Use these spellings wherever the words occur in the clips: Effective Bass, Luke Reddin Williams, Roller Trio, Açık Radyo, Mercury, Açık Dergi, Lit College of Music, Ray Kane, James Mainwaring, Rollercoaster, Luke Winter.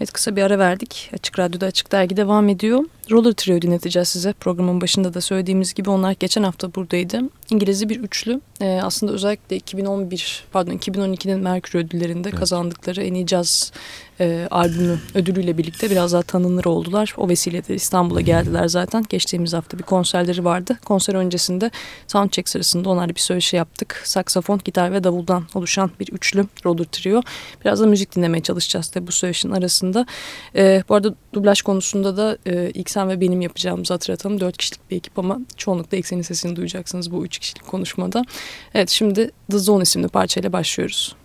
Evet, kısa bir ara verdik. Açık Radyo'da Açık Dergi devam ediyor. Roller Trio dinleteceğiz size. Programın başında da söylediğimiz gibi onlar geçen hafta buradaydı. İngilizce bir üçlü. Aslında özellikle 2012'nin Mercury ödüllerinde kazandıkları en iyi caz albümü ödülüyle birlikte biraz daha tanınır oldular. O vesileyle de İstanbul'a geldiler zaten. Geçtiğimiz hafta bir konserleri vardı. Konser öncesinde soundcheck sırasında onlarla bir söyleşi yaptık. Saksafon, gitar ve davuldan oluşan bir üçlü Roller Trio. Biraz da müzik dinlemeye çalışacağız tabii bu söyleşinin arasında. Bu arada dublaj konusunda da ilk sen ve benim yapacağımızı hatırlatalım. 4 kişilik bir ekip ama çoğunlukla Eksen'in sesini duyacaksınız bu 3 kişilik konuşmada. Evet, şimdi The Zone isimli parçayla başlıyoruz.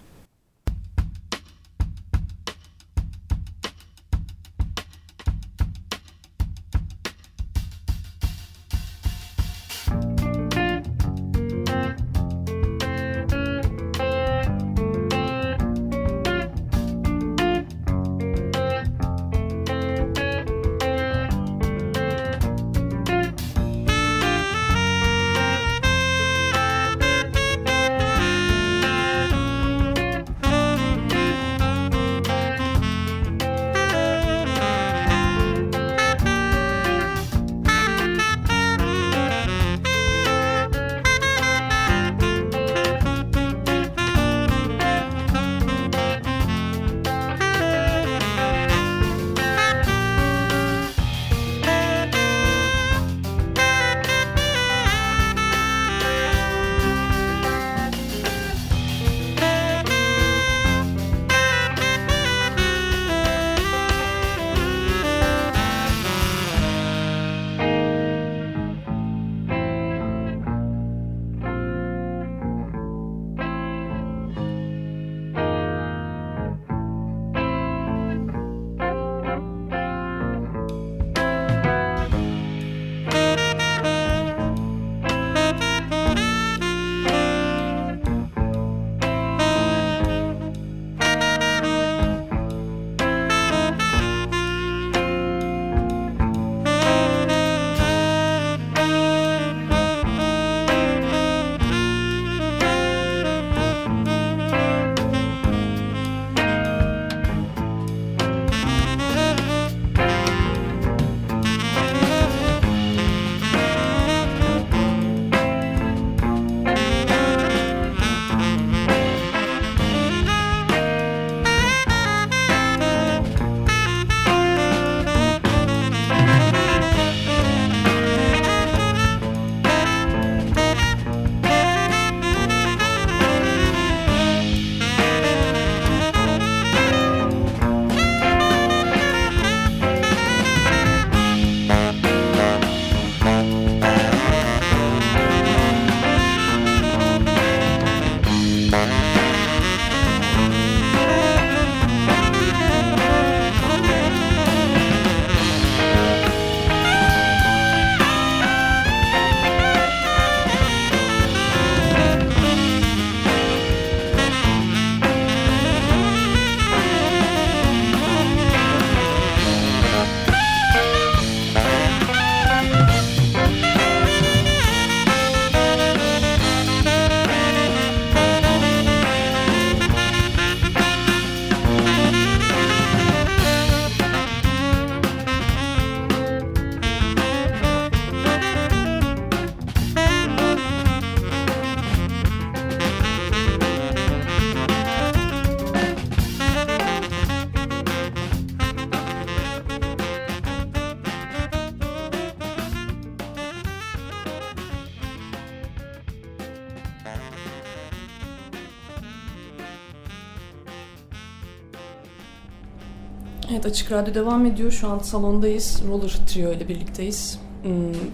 Evet, Açık Radyo devam ediyor. Şu an salondayız. Roller Trio ile birlikteyiz.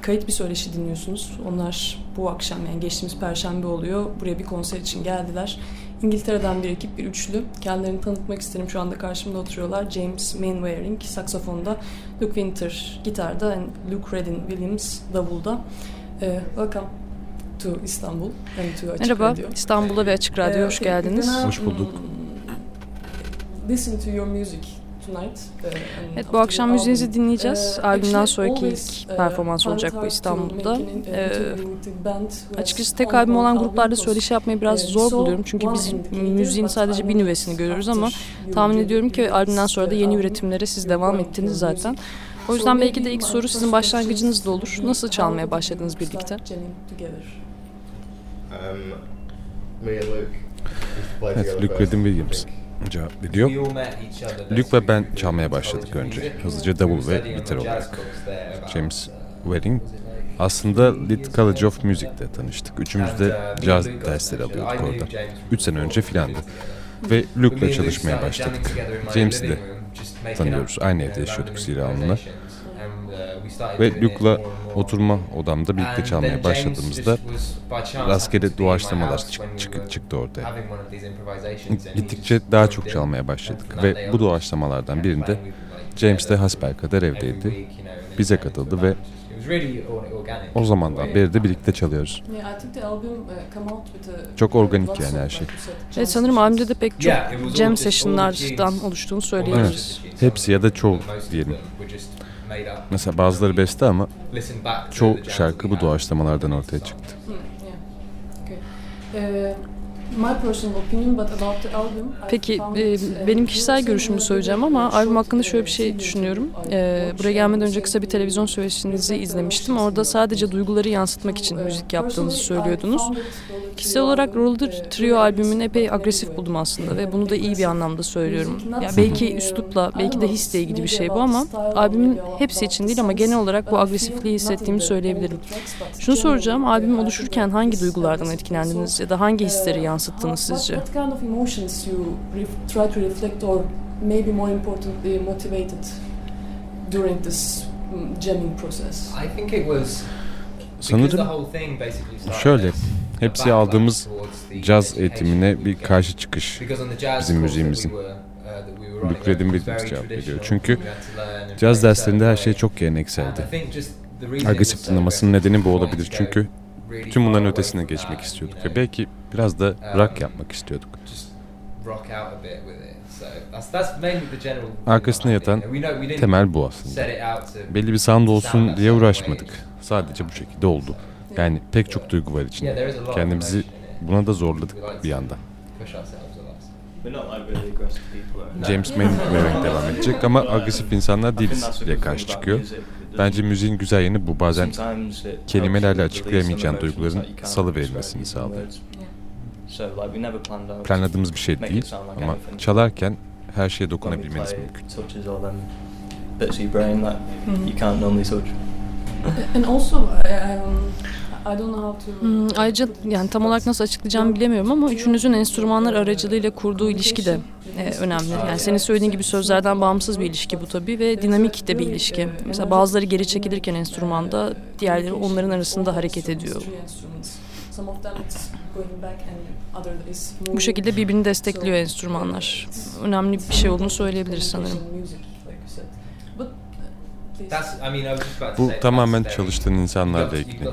Kayıt bir söyleşi dinliyorsunuz. Onlar bu akşam, yani geçtiğimiz Perşembe oluyor. Buraya bir konser için geldiler. İngiltere'den bir ekip, bir üçlü. Kendilerini tanıtmak isterim. Şu anda karşımda oturuyorlar. James Mainwaring saksafonda, Luke Winter gitarda, Luke Reddin Williams davulda. Welcome to Istanbul. To Açık Merhaba, Radyo. İstanbul'a ve Açık Radyo'ya hoş geldiniz. Hoş bulduk. Listen to your music. Evet, bu akşam müziğinizi dinleyeceğiz. Albümden sonraki ilk performans olacak bu İstanbul'da. Açıkçası tek albüm olan gruplarda söyleşi yapmayı biraz zor buluyorum. Çünkü biz müziğin sadece bir nüvesini görüyoruz ama tahmin ediyorum ki albümden sonra da yeni üretimlere siz devam ettiniz zaten. O yüzden belki de ilk soru sizin başlangıcınız da olur. Nasıl çalmaya başladınız birlikte? Evet, Luke Reddin Williams cevap veriyor. Luke ve ben çalmaya başladık önce. Hızlıca double ve gitar olarak. James Mainwaring. Aslında Lit College of Music'te tanıştık. Üçümüz de caz dersleri alıyorduk orada. 3 sene önce filandı. Ve Luke'la çalışmaya başladık. James'i de tanıyoruz. Aynı evde yaşıyorduk zira onunla. Ve Luke'la oturma odamda birlikte çalmaya başladığımızda rastgele doğaçlamalar çıktı ortaya. Gittikçe daha çok çalmaya başladık ve bu doğaçlamalardan birinde James de hasbelkader evdeydi. Bize katıldı ve o zamandan beri de birlikte çalıyoruz. Çok organik yani her şey. Evet, sanırım albümde de pek çok jam session'lardan oluştuğunu söyleyebiliriz. Evet, hepsi ya da çoğu diyelim. Mesela bazıları beste ama çoğu şarkı bu doğaçlamalardan ortaya çıktı. Peki, benim kişisel görüşümü söyleyeceğim ama albüm hakkında şöyle bir şey düşünüyorum. Buraya gelmeden önce kısa bir televizyon söyleşinizi izlemiştim. Orada sadece duyguları yansıtmak için müzik yaptığınızı söylüyordunuz. Kişisel olarak Roller Trio albümünü epey agresif buldum aslında ve bunu da iyi bir anlamda söylüyorum. Ya belki üslupla, belki de hisle ilgili bir şey bu ama albümün hepsi için değil ama genel olarak bu agresifliği hissettiğimi söyleyebilirim. Şunu soracağım, albüm oluşurken hangi duygulardan etkilendiniz ya da hangi hisleri yansıttınız? What kind of emotions you try to reflect or maybe more importantly motivated during this jamming process? I think it was sanırım şöyle, hepsi aldığımız caz eğitimine bir karşı çıkış bizim müziğimizin. Luke Reddin Williams cevap veriyor. Çünkü caz derslerinde her şey çok gelenekseldi. Agresif dinlemesinin nedeni bu olabilir çünkü tüm bunların ötesine geçmek istiyorduk ve belki biraz da rock yapmak istiyorduk. Arkasına yatan temel bu aslında. Belli bir sound olsun diye uğraşmadık. Sadece bu şekilde oldu. Yani pek çok duygu var içinde. Kendimizi buna da zorladık bir yandan. James Mainwaring devam edecek ama agresif insanlar değiliz diye karşı çıkıyor. Bence müziğin güzel yanı bu. Bazen kelimelerle açıklayamayacağın duyguların salıverilmesini sağlıyor. Planladığımız bir şey değil ama çalarken her şeye dokunabilmeniz mümkün. Ayrıca yani tam olarak nasıl açıklayacağımı bilemiyorum ama üçünüzün enstrümanlar aracılığıyla kurduğu ilişki de önemli. Yani senin söylediğin gibi sözlerden bağımsız bir ilişki bu tabii ve dinamik de bir ilişki. Mesela bazıları geri çekilirken enstrümanda, diğerleri onların arasında hareket ediyor. Bu şekilde birbirini destekliyor enstrümanlar. Önemli bir şey olduğunu söyleyebiliriz sanırım. Bu tamamen çalıştığın insanlarla ilgili.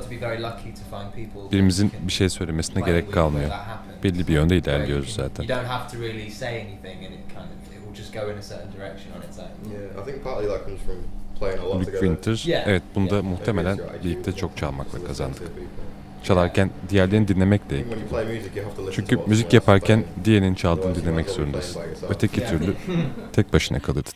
Birimizin bir şey söylemesine gerek kalmıyor. Belli bir yönde ilerliyoruz zaten. Luke Winter, evet, bunda muhtemelen birlikte çok çalmakla kazandık. Çalarken diğerlerini dinlemek de ilgili. Çünkü müzik yaparken diğerinin çaldığını dinlemek zorundasın. Öteki türlü tek başına kalırdın.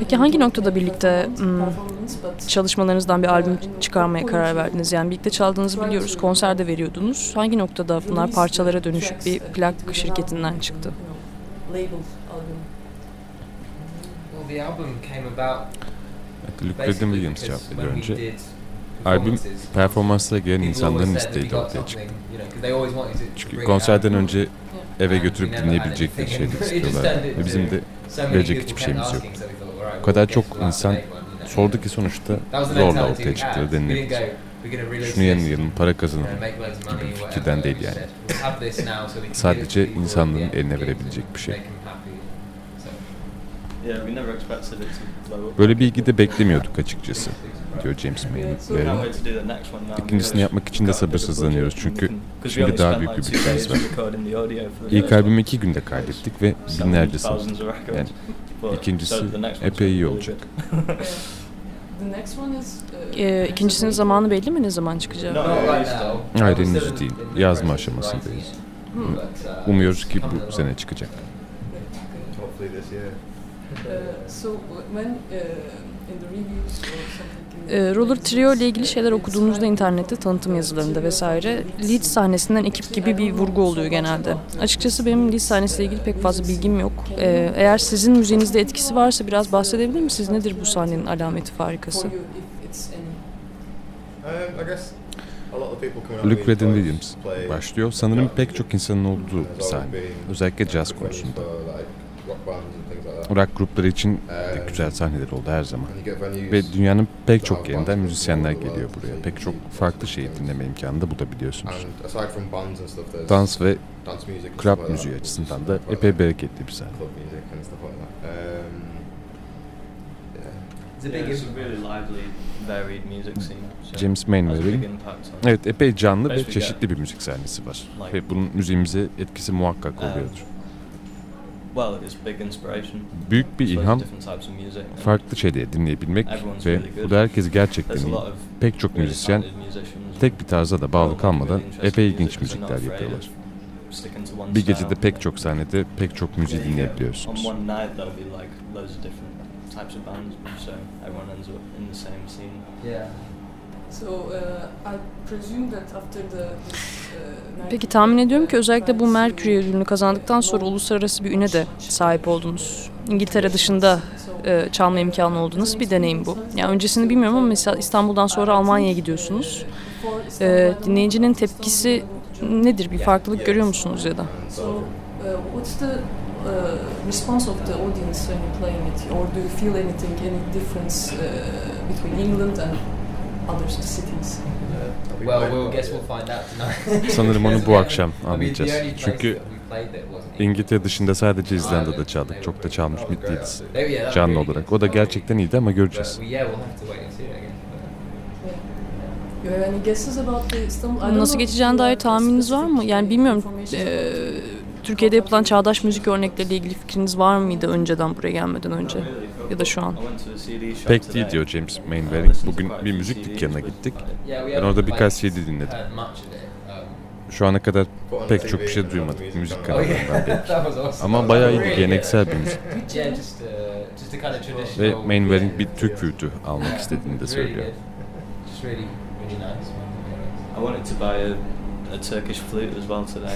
Peki hangi noktada birlikte çalışmalarınızdan bir albüm çıkarmaya karar verdiniz? Yani birlikte çaldığınızı biliyoruz, konserde veriyordunuz. Hangi noktada bunlar parçalara dönüşüp bir plak şirketinden çıktı? Luke Reddin Williams cevap veriyor önce. Albüm performansla gelen insanların isteği de ortaya çıktı. Çünkü konserden önce eve götürüp dinleyebilecekleri şeyler istiyorlardı. Ve bizim de verecek hiçbir şeyimiz yok. O kadar çok insan sordu ki sonuçta zorla ortaya çıktı denilebilir. Şunu yenileyelim, para kazanalım gibi bir fikirden değil yani. Sadece insanların eline verebilecek bir şey. Böyle bir ilgi de beklemiyorduk açıkçası, diyor James Mainwaring. İkincisini yapmak için de sabırsızlanıyoruz çünkü şimdi daha büyük bir bütçemiz var. İlk albümü 2 günde kaydettik ve binlerce sattık. Yani ikincisi epey iyi olacak. İkincisinin zamanı belli mi? Ne zaman çıkacak? Hayır, henüz değil. Yazma aşamasındayız. Umuyoruz ki bu sene çıkacak. Roller Trio ile ilgili şeyler okuduğumuzda internette, tanıtım yazılarında vesaire, Leeds sahnesinden ekip gibi bir vurgu oluyor genelde. Açıkçası benim Leeds sahnesiyle ilgili pek fazla bilgim yok. Eğer sizin müziğinizde etkisi varsa biraz bahsedebilir misiniz? Nedir bu sahnenin alameti farikası? Luke Reddin Williams başlıyor. Sanırım pek çok insanın olduğu bir sahne. Özellikle caz konusunda. Rock grupları için de güzel sahneler oldu her zaman. Ve dünyanın pek çok yerinden müzisyenler geliyor buraya. Pek çok farklı şeyi dinleme imkanı da bulabiliyorsunuz. Dans ve club müziği açısından da epey bereketli bir sahne. James Mainwaring, evet, epey canlı ve çeşitli bir müzik sahnesi var. Ve bunun müziğimize etkisi muhakkak oluyordur. Büyük bir ilham, farklı şeyleri dinleyebilmek ve bu da herkes gerçekten iyi. Pek çok müzisyen tek bir tarza da bağlı kalmadan epey ilginç müzikler yapıyorlar. Bir gecede pek çok sahnede pek çok müziği dinleyebiliyorsunuz. Peki tahmin ediyorum ki özellikle bu Mercury ödülünü kazandıktan sonra uluslararası bir üne de sahip oldunuz. İngiltere dışında çalma imkanı oldu. Nasıl bir deneyim bu? Yani öncesini bilmiyorum ama mesela İstanbul'dan sonra Almanya'ya gidiyorsunuz. Dinleyicinin tepkisi nedir? Bir farklılık görüyor musunuz ya da? Response of the audience when you play it, or do you feel anything, any difference between England and Sanırım onu bu akşam anlayacağız. Çünkü İngiltere dışında sadece İzlanda'da çaldık. Çok da çalmış bir değiliz canlı olarak. O da gerçekten iyiydi ama göreceğiz. Nasıl geçeceğine dair tahmininiz var mı? Yani bilmiyorum. Türkiye'de yapılan çağdaş müzik örnekleriyle ilgili fikriniz var mıydı önceden, buraya gelmeden önce ya da şu an? Pek değil, diyor James Mainwaring. Bugün bir müzik dükkanına gittik. Ben orada birkaç CD dinledim. Şu ana kadar pek çok bir şey duymadık müzik kanallarından belki. Ama bayağı iyi, geleneksel bir müzik. Ve Mainwaring bir Türk flütü almak istediğini de söylüyor. A Turkish flute as well today.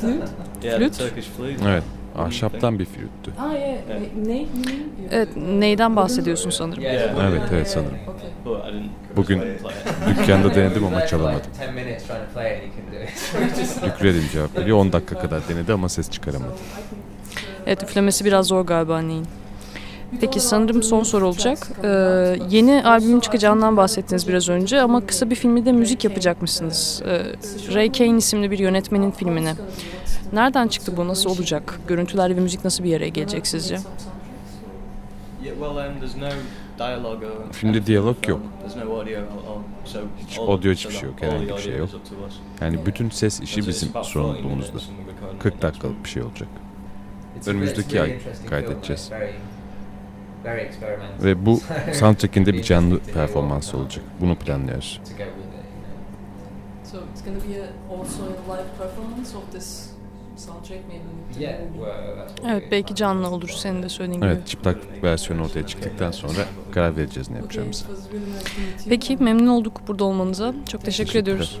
Flute? Yeah, flüt? Turkish flute. Evet, ahşaptan bir flüttü. Evet, neyden bahsediyorsun sanırım? Evet sanırım. Bugün dükkanda denedim ama çalamadım. Yükledim cevap veriyor. 10 dakika kadar denedi ama ses çıkaramadı. Evet, üflemesi biraz zor galiba anneyin. Peki sanırım son soru olacak. Yeni albümün çıkacağından bahsettiniz biraz önce ama kısa bir filmi de müzik yapacakmışsınız. Ray Kane isimli bir yönetmenin filmini. Nereden çıktı bu? Nasıl olacak? Görüntüler ve müzik nasıl bir yere gelecek sizce? Filmde diyalog yok. Hiç audio, hiçbir şey yok. Herhangi bir şey yok. Yani bütün ses işi bizim sorumluluğumuzda. 40 dakikalık bir şey olacak. Önümüzdeki ay kaydedeceğiz. Ve bu soundtrack'inde bir canlı performans olacak. Bunu planlıyoruz. Evet, belki canlı olur senin de söylediğin gibi. Evet, çıplak versiyonu ortaya çıktıktan sonra karar vereceğiz ne yapacağımızı. Peki, memnun olduk burada olmanıza. Çok teşekkür ediyoruz.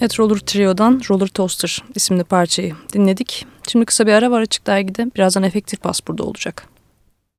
Evet, Roller Trio'dan Rollercoaster isimli parçayı dinledik. Şimdi kısa bir ara var Açık Dergi'de. Birazdan Effective Bass burada olacak.